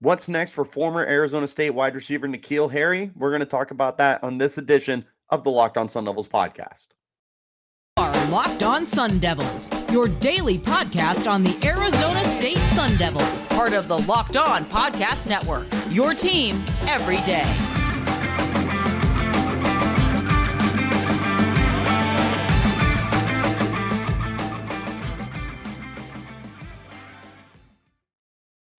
What's next for former Arizona State wide receiver N'Keal Harry? We're going to talk about that on this edition of the Locked on Sun Devils podcast. Our Locked on Sun Devils, your daily podcast on the Arizona State Sun Devils, part of the Locked on Podcast Network, your team every day.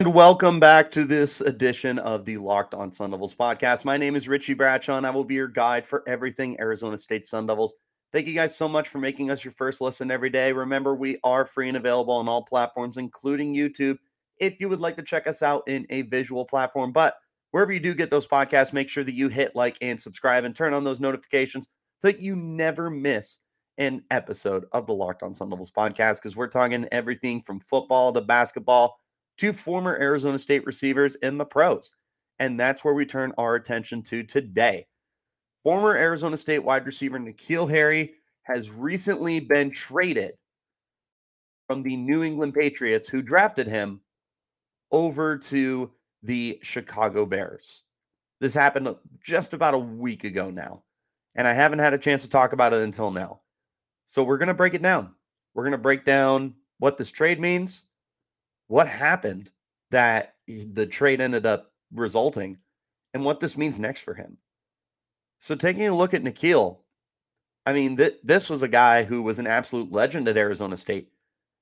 And welcome back to this edition of the Locked on Sun Devils podcast. My name is Richie Brachon. I will be your guide for everything Arizona State Sun Devils. Thank you guys so much for making us your first listen every day. Remember, we are free and available on all platforms, including YouTube, if you would like to check us out in a visual platform. But wherever you do get those podcasts, make sure that you hit like and subscribe and turn on those notifications so that you never miss an episode of the Locked on Sun Devils podcast, because we're talking everything from football to basketball to former Arizona State receivers in the pros. And that's where we turn our attention to today. Former Arizona State wide receiver N'Keal Harry has recently been traded from the New England Patriots, who drafted him, over to the Chicago Bears. This happened just about a week ago now, and I haven't had a chance to talk about it until now. So we're going to break it down. We're going to break down what this trade means, what happened that the trade ended up resulting, and what this means next for him. So taking a look at N'Keal, I mean, this was a guy who was an absolute legend at Arizona State.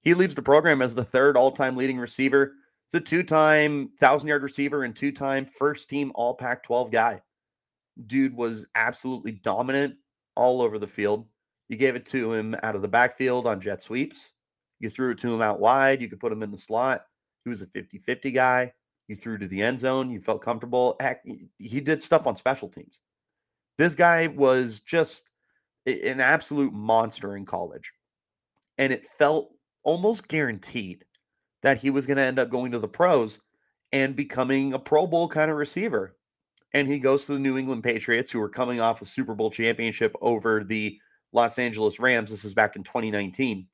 He leaves the program as the third all-time leading receiver. He's a two-time 1,000-yard receiver and two-time first-team all Pac-12 guy. Dude was absolutely dominant all over the field. You gave it to him out of the backfield on jet sweeps. You threw it to him out wide. You could put him in the slot. He was a 50-50 guy. You threw to the end zone. You felt comfortable. He did stuff on special teams. This guy was just an absolute monster in college. And it felt almost guaranteed that he was going to end up going to the pros and becoming a Pro Bowl kind of receiver. And he goes to the New England Patriots, who were coming off a Super Bowl championship over the Los Angeles Rams. This is back in 2019.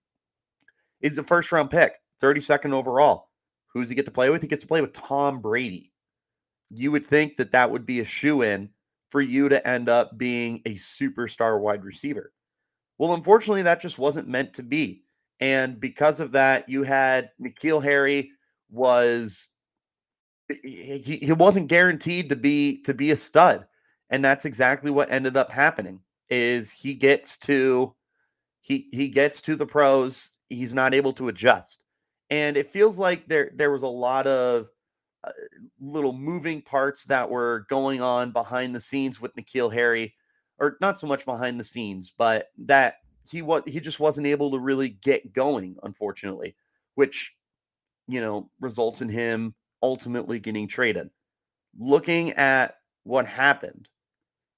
He's a first-round pick, 32nd overall. Who does he get to play with? He gets to play with Tom Brady. You would think that that would be a shoe-in for you to end up being a superstar wide receiver. Well, unfortunately, that just wasn't meant to be. And because of that, you had N'Keal Harry he wasn't guaranteed to be a stud. And that's exactly what ended up happening, is he gets to the pros. He's not able to adjust. And it feels like there was a lot of little moving parts that were going on behind the scenes with N'Keal Harry, or not so much behind the scenes, but that he just wasn't able to really get going, unfortunately, which, you know, results in him ultimately getting traded. Looking at what happened,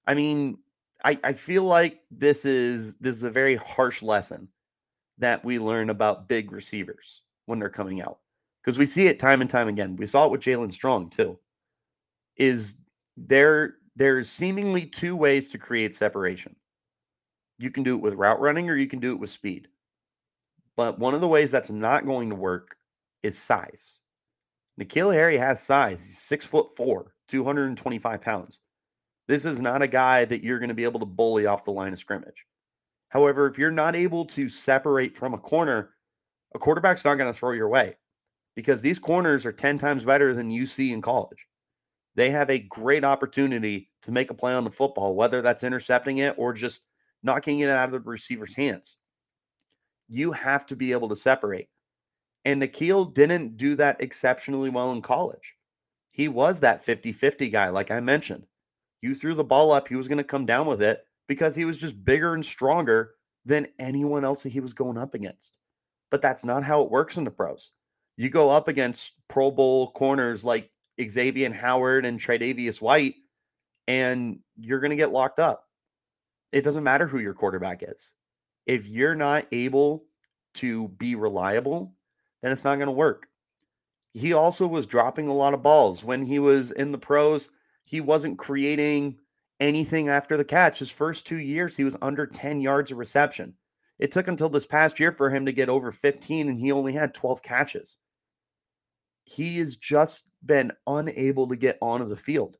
I mean, I feel like this is a very harsh lesson that we learn about big receivers when they're coming out. Because we see it time and time again. We saw it with Jaylen Strong, too. There's seemingly two ways to create separation. You can do it with route running, or you can do it with speed. But one of the ways that's not going to work is size. N'Keal Harry has size. He's 6'4", 225 pounds. This is not a guy that you're going to be able to bully off the line of scrimmage. However, if you're not able to separate from a corner, a quarterback's not going to throw your way. Because these corners are 10 times better than you see in college. They have a great opportunity to make a play on the football, whether that's intercepting it or just knocking it out of the receiver's hands. You have to be able to separate. And N'Keal didn't do that exceptionally well in college. He was that 50-50 guy, like I mentioned. You threw the ball up, he was going to come down with it because he was just bigger and stronger than anyone else that he was going up against. But that's not how it works in the pros. You go up against Pro Bowl corners like Xavier Howard and Tre'Davious White, and you're going to get locked up. It doesn't matter who your quarterback is. If you're not able to be reliable, then it's not going to work. He also was dropping a lot of balls. When he was in the pros, he wasn't creating anything after the catch. His first 2 years, he was under 10 yards of reception. It took until this past year for him to get over 15, and he only had 12 catches. He is just been unable to get onto the field.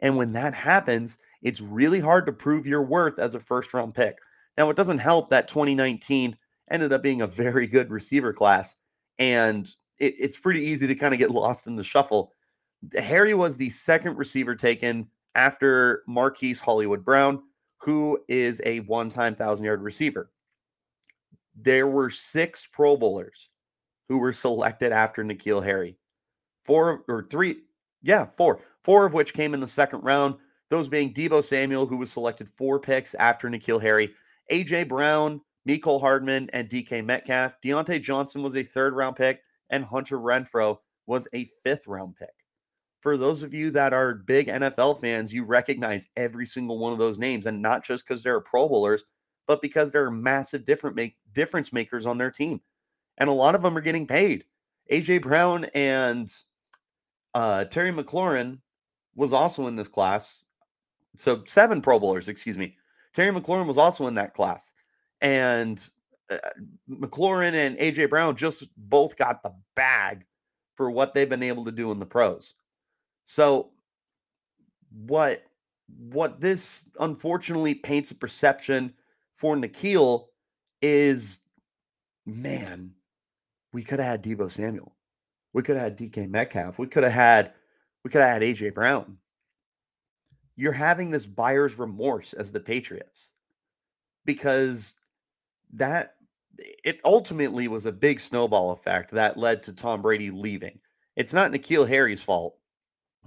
And when that happens, it's really hard to prove your worth as a first-round pick. Now, it doesn't help that 2019 ended up being a very good receiver class, and it's pretty easy to kind of get lost in the shuffle. Harry was the second receiver taken after Marquise Hollywood Brown, who is a one-time 1,000-yard receiver. There were 6 Pro Bowlers who were selected after N'Keal Harry. 4. 4 of which came in the second round, those being Deebo Samuel, who was selected 4 picks after N'Keal Harry, AJ Brown, Mecole Hardman, and DK Metcalf. Deontay Johnson was a third-round pick, and Hunter Renfro was a fifth-round pick. For those of you that are big NFL fans, you recognize every single one of those names, and not just because they're Pro Bowlers, but because there are massive difference makers on their team. And a lot of them are getting paid. AJ Brown and Terry McLaurin was also in this class. So 7 Pro Bowlers, excuse me. Terry McLaurin was also in that class. And McLaurin and AJ Brown just both got the bag for what they've been able to do in the pros. So what this unfortunately paints a perception for N'Keal is, man, we could have had Deebo Samuel. We could have had DK Metcalf. We could have had AJ Brown. You're having this buyer's remorse as the Patriots, because that it ultimately was a big snowball effect that led to Tom Brady leaving. It's not N'Keal Harry's fault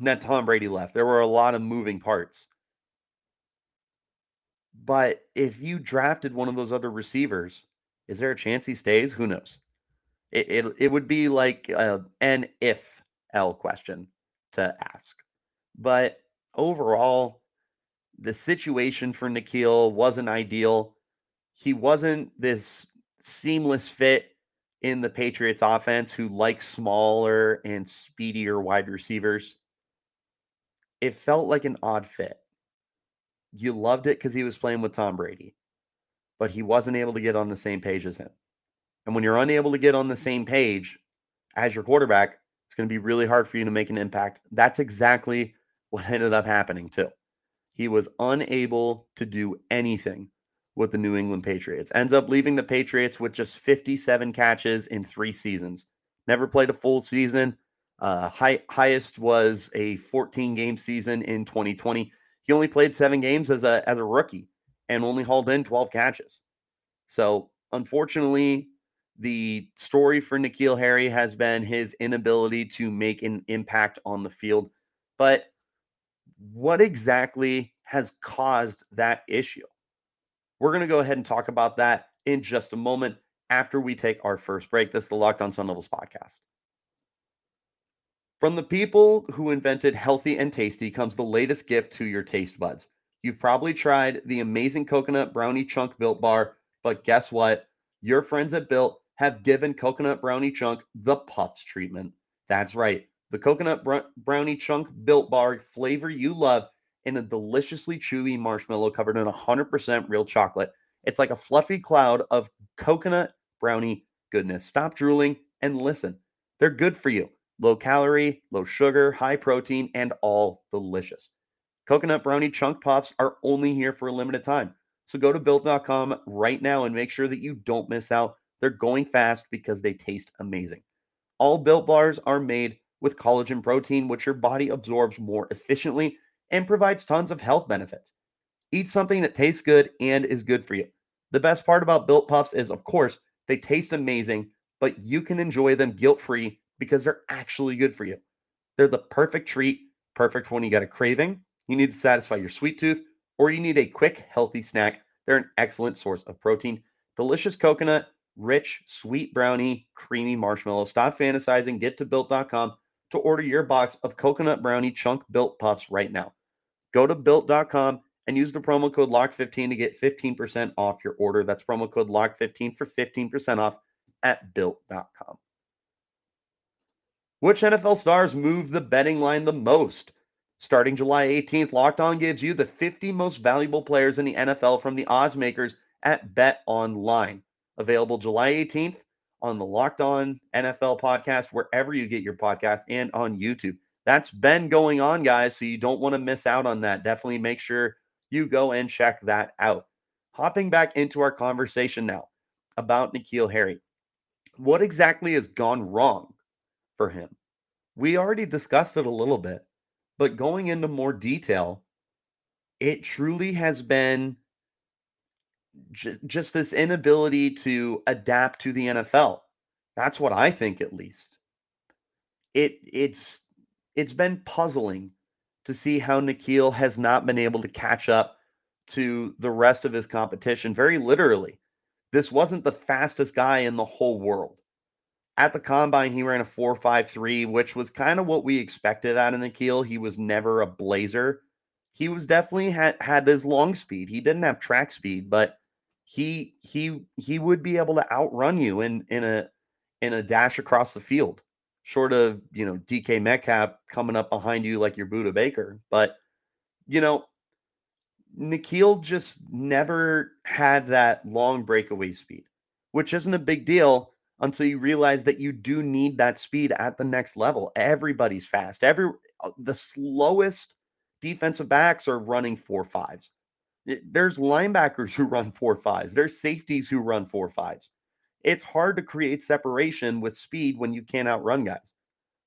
that Tom Brady left. There were a lot of moving parts. But if you drafted one of those other receivers, is there a chance he stays? Who knows? It would be like an if-L question to ask. But overall, the situation for N'Keal wasn't ideal. He wasn't this seamless fit in the Patriots offense who likes smaller and speedier wide receivers. It felt like an odd fit. You loved it because he was playing with Tom Brady, but he wasn't able to get on the same page as him. And when you're unable to get on the same page as your quarterback, it's going to be really hard for you to make an impact. That's exactly what ended up happening too. He was unable to do anything with the New England Patriots. Ends up leaving the Patriots with just 57 catches in 3 seasons. Never played a full season. Highest was a 14-game season in 2020. He only played 7 games as a rookie and only hauled in 12 catches. So, unfortunately, the story for N'Keal Harry has been his inability to make an impact on the field. But what exactly has caused that issue? We're going to go ahead and talk about that in just a moment after we take our first break. This is the Locked on Sun Devils podcast. From the people who invented healthy and tasty comes the latest gift to your taste buds. You've probably tried the amazing coconut brownie chunk Built Bar, but guess what? Your friends at Built have given coconut brownie chunk the Puffs treatment. That's right. The coconut brownie chunk Built Bar flavor you love in a deliciously chewy marshmallow covered in 100% real chocolate. It's like a fluffy cloud of coconut brownie goodness. Stop drooling and listen. They're good for you. Low calorie, low sugar, high protein, and all delicious. Coconut brownie chunk puffs are only here for a limited time. So go to Built.com right now and make sure that you don't miss out. They're going fast because they taste amazing. All Built Bars are made with collagen protein, which your body absorbs more efficiently and provides tons of health benefits. Eat something that tastes good and is good for you. The best part about Built Puffs is, of course, they taste amazing, but you can enjoy them guilt-free because they're actually good for you. They're the perfect treat, perfect when you got a craving, you need to satisfy your sweet tooth, or you need a quick, healthy snack. They're an excellent source of protein. Delicious coconut, rich, sweet brownie, creamy marshmallow. Stop fantasizing. Get to Built.com to order your box of coconut brownie chunk Built Puffs right now. Go to Built.com and use the promo code LOCK15 to get 15% off your order. That's promo code LOCK15 for 15% off at Built.com. Which NFL stars move the betting line the most? Starting July 18th, Locked On gives you the 50 most valuable players in the NFL from the odds makers at Bet Online. Available July 18th on the Locked On NFL podcast, wherever you get your podcasts, and on YouTube. that's been going on, guys, so you don't want to miss out on that. Definitely make sure you go and check that out. Hopping back into our conversation now about N'Keal Harry. What exactly has gone wrong for him? We already discussed it a little bit, but going into more detail, it truly has been just this inability to adapt to the NFL. That's what I think, at least. It's been puzzling to see how N'Keal has not been able to catch up to the rest of his competition. Very literally, this wasn't the fastest guy in the whole world. At the combine, he ran a 4.53, which was kind of what we expected out of N'Keal. He was never a blazer. He was definitely had his long speed. He didn't have track speed, but he would be able to outrun you in a dash across the field, short of, you know, DK Metcalf coming up behind you like your Buda Baker. But, you know, N'Keal just never had that long breakaway speed, which isn't a big deal until you realize that you do need that speed at the next level. Everybody's fast. The slowest defensive backs are running 4.5s. There's linebackers who run 4.5s. There's safeties who run 4.5s. It's hard to create separation with speed when you can't outrun guys.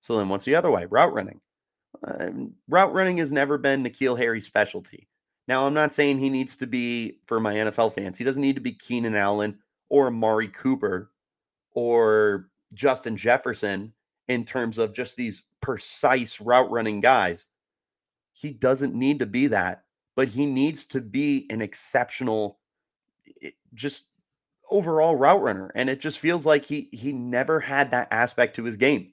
So then what's the other way? Route running. Route running has never been N'Keal Harry's specialty. Now, I'm not saying he needs to be, for my NFL fans, he doesn't need to be Keenan Allen or Amari Cooper or Justin Jefferson in terms of just these precise route running guys. He doesn't need to be that, but he needs to be an exceptional, just overall route runner. And it just feels like he never had that aspect to his game.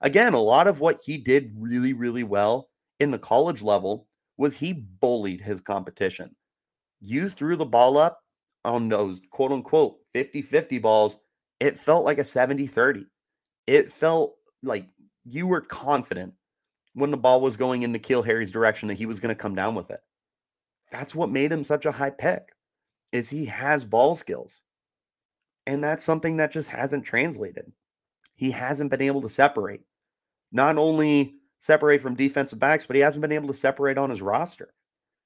Again, a lot of what he did really, really well in the college level was he bullied his competition. You threw the ball up on those quote-unquote 50-50 balls. It felt like a 70-30. It felt like you were confident when the ball was going in N'Keal Harry's direction that he was going to come down with it. That's what made him such a high pick, is he has ball skills. And that's something that just hasn't translated. He hasn't been able to separate. Not only separate from defensive backs, but he hasn't been able to separate on his roster.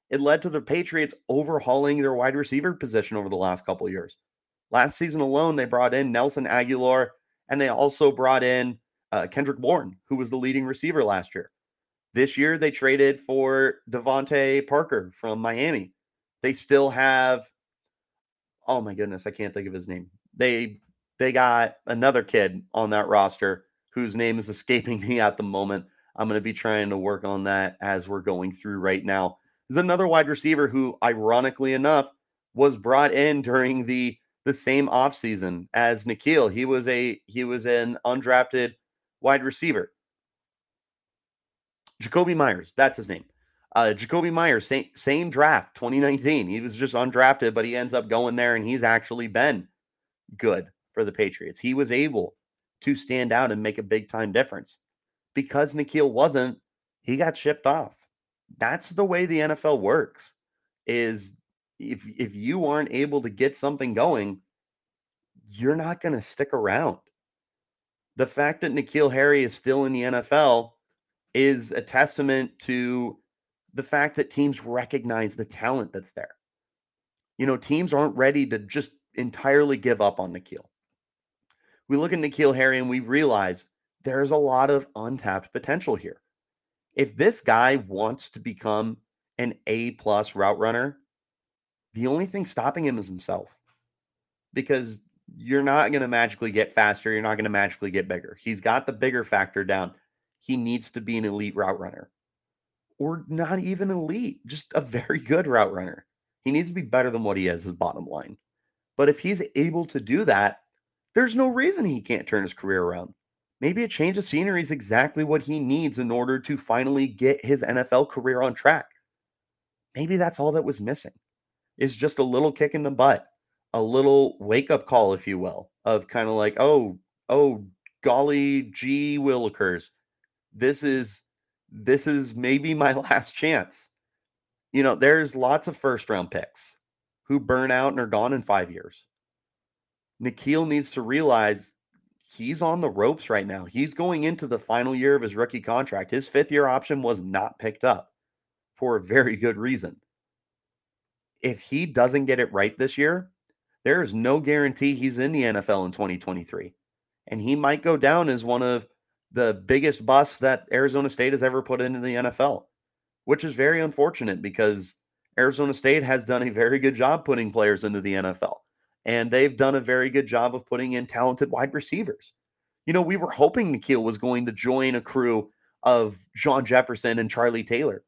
It led to the Patriots overhauling their wide receiver position over the last couple of years. Last season alone, they brought in Nelson Aguilar, and they also brought in Kendrick Bourne, who was the leading receiver last year. This year, they traded for Devontae Parker from Miami. They still have, oh my goodness, I can't think of his name. They got another kid on that roster whose name is escaping me at the moment. I'm going to be trying to work on that as we're going through right now. There's another wide receiver who, ironically enough, was brought in during the same offseason as N'Keal. He was an undrafted wide receiver. Jacoby Myers, that's his name. Jacoby Myers, same draft, 2019. He was just undrafted, but he ends up going there, and he's actually been good for the Patriots. He was able to stand out and make a big-time difference. Because N'Keal wasn't, he got shipped off. That's the way the NFL works, is if you aren't able to get something going, you're not going to stick around. The fact that N'Keal Harry is still in the NFL is a testament to the fact that teams recognize the talent that's there. You know, teams aren't ready to just entirely give up on N'Keal. We look at N'Keal Harry and we realize there's a lot of untapped potential here. If this guy wants to become an A-plus route runner, the only thing stopping him is himself, because you're not going to magically get faster. You're not going to magically get bigger. He's got the bigger factor down. He needs to be an elite route runner, or not even elite, just a very good route runner. He needs to be better than what he is bottom line. But if he's able to do that, there's no reason he can't turn his career around. Maybe a change of scenery is exactly what he needs in order to finally get his NFL career on track. Maybe that's all that was missing, is just a little kick in the butt, a little wake-up call, if you will, of kind of like, oh, golly gee willikers, this is maybe my last chance. You know, there's lots of first-round picks who burn out and are gone in 5 years. N'Keal needs to realize he's on the ropes right now. He's going into the final year of his rookie contract. His fifth-year option was not picked up for a very good reason. If he doesn't get it right this year, there is no guarantee he's in the NFL in 2023. And he might go down as one of the biggest busts that Arizona State has ever put into the NFL, which is very unfortunate because Arizona State has done a very good job putting players into the NFL. And they've done a very good job of putting in talented wide receivers. You know, we were hoping N'Keal was going to join a crew of John Jefferson and Charlie Taylor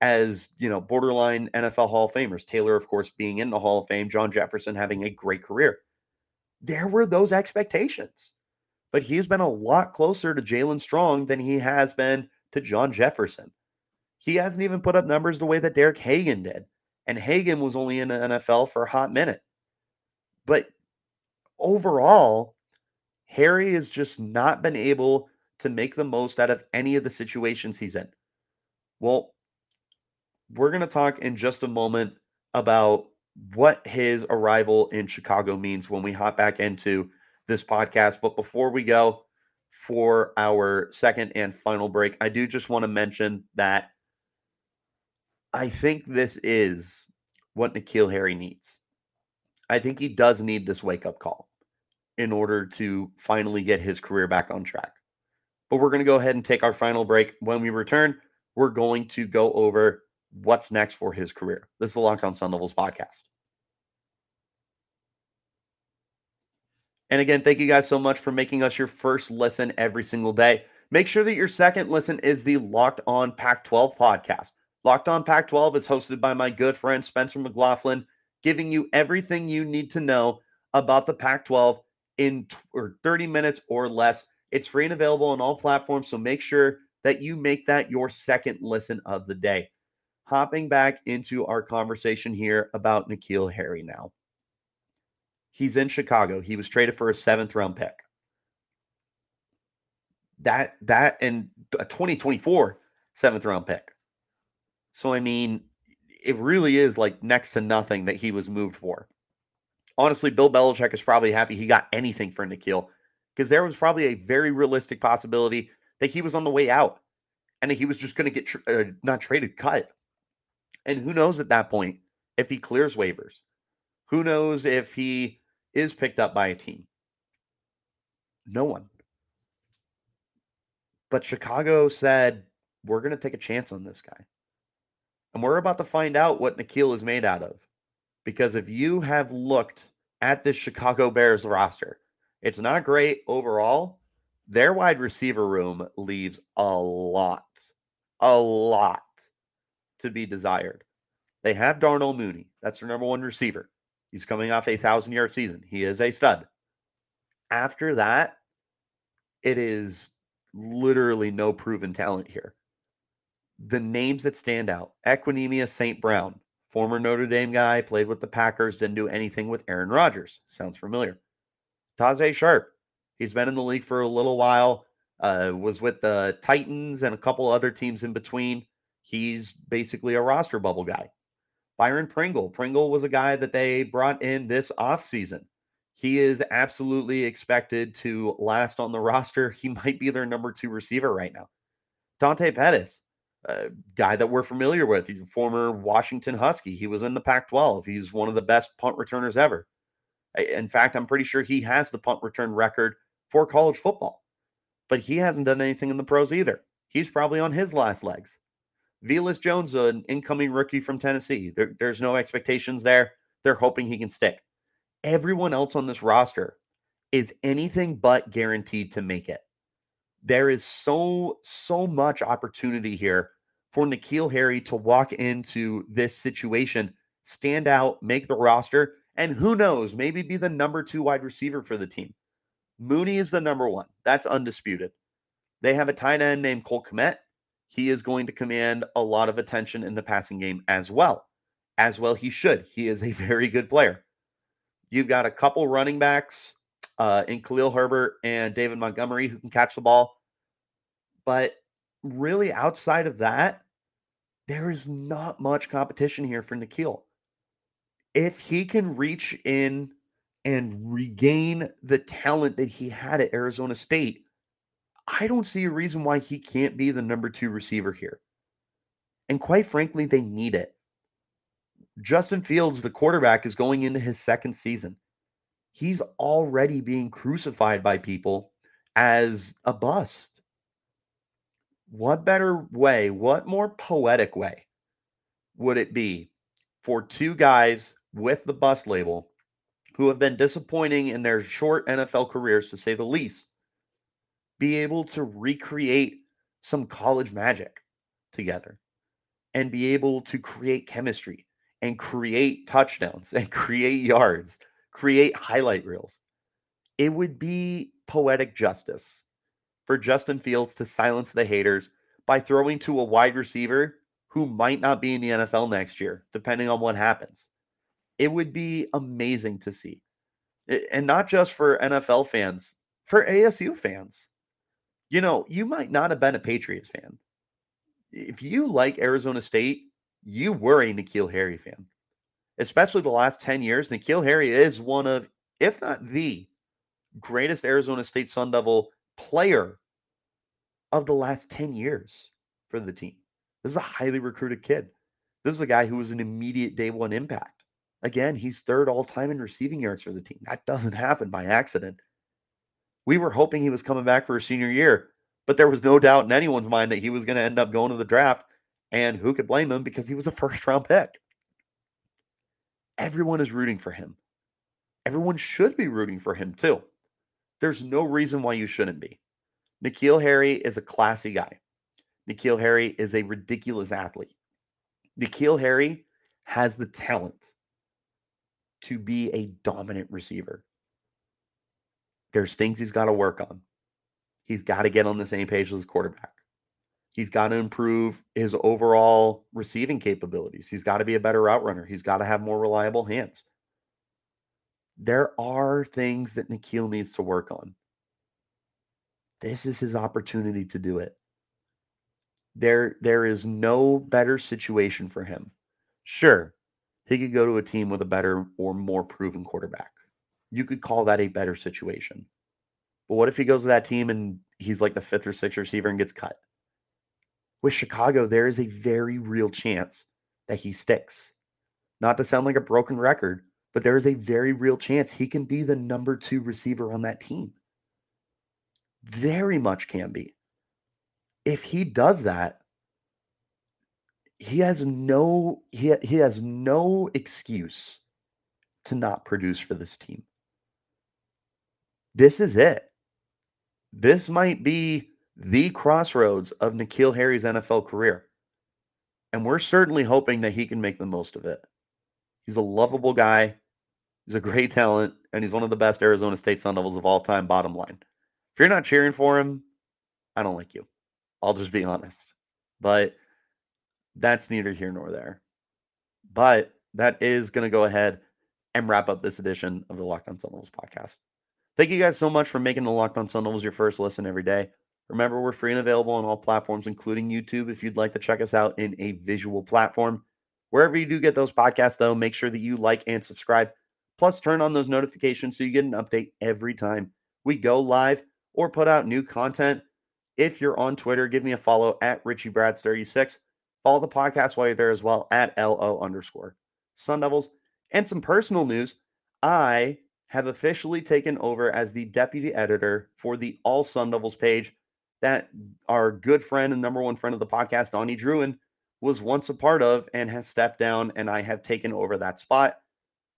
as, you know, borderline NFL Hall of Famers. Taylor, of course, being in the Hall of Fame, John Jefferson having a great career. There were those expectations. But he's been a lot closer to Jaylen Strong than he has been to John Jefferson. He hasn't even put up numbers the way that Derek Hagan did. And Hagan was only in the NFL for a hot minute. But overall, Harry has just not been able to make the most out of any of the situations he's in. Well, we're going to talk in just a moment about what his arrival in Chicago means when we hop back into this podcast. But before we go for our second and final break, I do just want to mention that I think this is what N'Keal Harry needs. I think he does need this wake-up call in order to finally get his career back on track. But we're going to go ahead and take our final break. When we return, we're going to go over what's next for his career. This is the Locked on Sun Devils podcast. And again, thank you guys so much for making us your first listen every single day. Make sure that your second listen is the Locked on Pac-12 podcast. Locked on Pac-12 is hosted by my good friend Spencer McLaughlin, giving you everything you need to know about the Pac-12 in 30 minutes or less. It's free and available on all platforms, so make sure that you make that your second listen of the day. Hopping back into our conversation here about N'Keal Harry now. He's in Chicago. He was traded for a 7th-round pick. That and a 2024 7th-round pick. So, I mean, it really is like next to nothing that he was moved for. Honestly, Bill Belichick is probably happy he got anything for N'Keal because there was probably a very realistic possibility that he was on the way out and that he was just going to get cut. And who knows at that point if he clears waivers? Who knows if he is picked up by a team? No one. But Chicago said, we're going to take a chance on this guy. And we're about to find out what N'Keal is made out of. Because if you have looked at this Chicago Bears roster, it's not great overall. Their wide receiver room leaves a lot to be desired. They have Darnell Mooney. That's their number one receiver. He's coming off a 1,000-yard season. He is a stud. After that, it is literally no proven talent here. The names that stand out, Equanimeous St. Brown, former Notre Dame guy, played with the Packers, didn't do anything with Aaron Rodgers. Sounds familiar. Taze Sharp, he's been in the league for a little while, was with the Titans and a couple other teams in between. He's basically a roster bubble guy. Byron Pringle. Pringle was a guy that they brought in this offseason. He is absolutely expected to last on the roster. He might be their number 2 receiver right now. Dante Pettis. Guy that we're familiar with. He's a former Washington Husky. He was in the Pac-12. He's one of the best punt returners ever. In fact, I'm pretty sure he has the punt return record for college football. But he hasn't done anything in the pros either. He's probably on his last legs. Velus Jones, an incoming rookie from Tennessee. There's no expectations there. They're hoping he can stick. Everyone else on this roster is anything but guaranteed to make it. There is so much opportunity here for N'Keal Harry to walk into this situation, stand out, make the roster, and who knows, maybe be the number 2 wide receiver for the team. Mooney is the number 1. That's undisputed. They have a tight end named Cole Kmet. He is going to command a lot of attention in the passing game as well. As well he should. He is a very good player. You've got a couple running backs in Khalil Herbert and David Montgomery who can catch the ball. But really outside of that, there is not much competition here for N'Keal. If he can reach in and regain the talent that he had at Arizona State, I don't see a reason why he can't be the number two receiver here. And quite frankly, they need it. Justin Fields, the quarterback, is going into his second season. He's already being crucified by people as a bust. What better way, what more poetic way would it be for two guys with the bust label who have been disappointing in their short NFL careers, to say the least, be able to recreate some college magic together and be able to create chemistry and create touchdowns and create yards, create highlight reels? It would be poetic justice for Justin Fields to silence the haters by throwing to a wide receiver who might not be in the NFL next year, depending on what happens. It would be amazing to see. And not just for NFL fans, for ASU fans. You know, you might not have been a Patriots fan. If you like Arizona State, you were a N'Keal Harry fan. Especially the last 10 years, N'Keal Harry is one of, if not the greatest Arizona State Sun Devil player of the last 10 years for the team. This is a highly recruited kid. This is a guy who was an immediate day one impact. Again, he's third all-time in receiving yards for the team. That doesn't happen by accident. We were hoping he was coming back for his senior year, but there was no doubt in anyone's mind that he was going to end up going to the draft, and who could blame him because he was a first-round pick. Everyone is rooting for him. Everyone should be rooting for him, too. There's no reason why you shouldn't be. N'Keal Harry is a classy guy. N'Keal Harry is a ridiculous athlete. N'Keal Harry has the talent to be a dominant receiver. There's things he's got to work on. He's got to get on the same page as his quarterback. He's got to improve his overall receiving capabilities. He's got to be a better route runner. He's got to have more reliable hands. There are things that N'Keal needs to work on. This is his opportunity to do it. There is no better situation for him. Sure, he could go to a team with a better or more proven quarterback. You could call that a better situation. But what if he goes to that team and he's like the fifth or sixth receiver and gets cut? With Chicago, there is a very real chance that he sticks. Not to sound like a broken record, but there is a very real chance he can be the number two receiver on that team. Very much can be. If he does that, he has no excuse to not produce for this team. This is it. This might be the crossroads of N'Keal Harry's NFL career. And we're certainly hoping that he can make the most of it. He's a lovable guy. He's a great talent. And he's one of the best Arizona State Sun Devils of all time, bottom line. If you're not cheering for him, I don't like you. I'll just be honest, but that's neither here nor there. But that is going to go ahead and wrap up this edition of the Locked on Sun Devils podcast. Thank you guys so much for making the Locked on Sun Devils your first listen every day. Remember, we're free and available on all platforms, including YouTube, if you'd like to check us out in a visual platform. Wherever you do get those podcasts, though, make sure that you like and subscribe. Plus, turn on those notifications so you get an update every time we go live or put out new content. If you're on Twitter, give me a follow at RichieBrads36. Follow the podcast while you're there as well at LO_Sun Devils. And some personal news. I have officially taken over as the deputy editor for the All Sun Devils page that our good friend and number one friend of the podcast, Donnie Druin, was once a part of and has stepped down, and I have taken over that spot.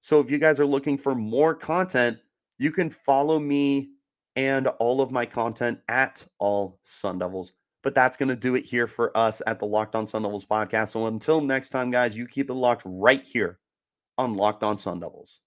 So if you guys are looking for more content, you can follow me and all of my content at All Sun Devils. But that's going to do it here for us at the Locked on Sun Devils podcast. So until next time, guys, you keep it locked right here on Locked on Sun Devils.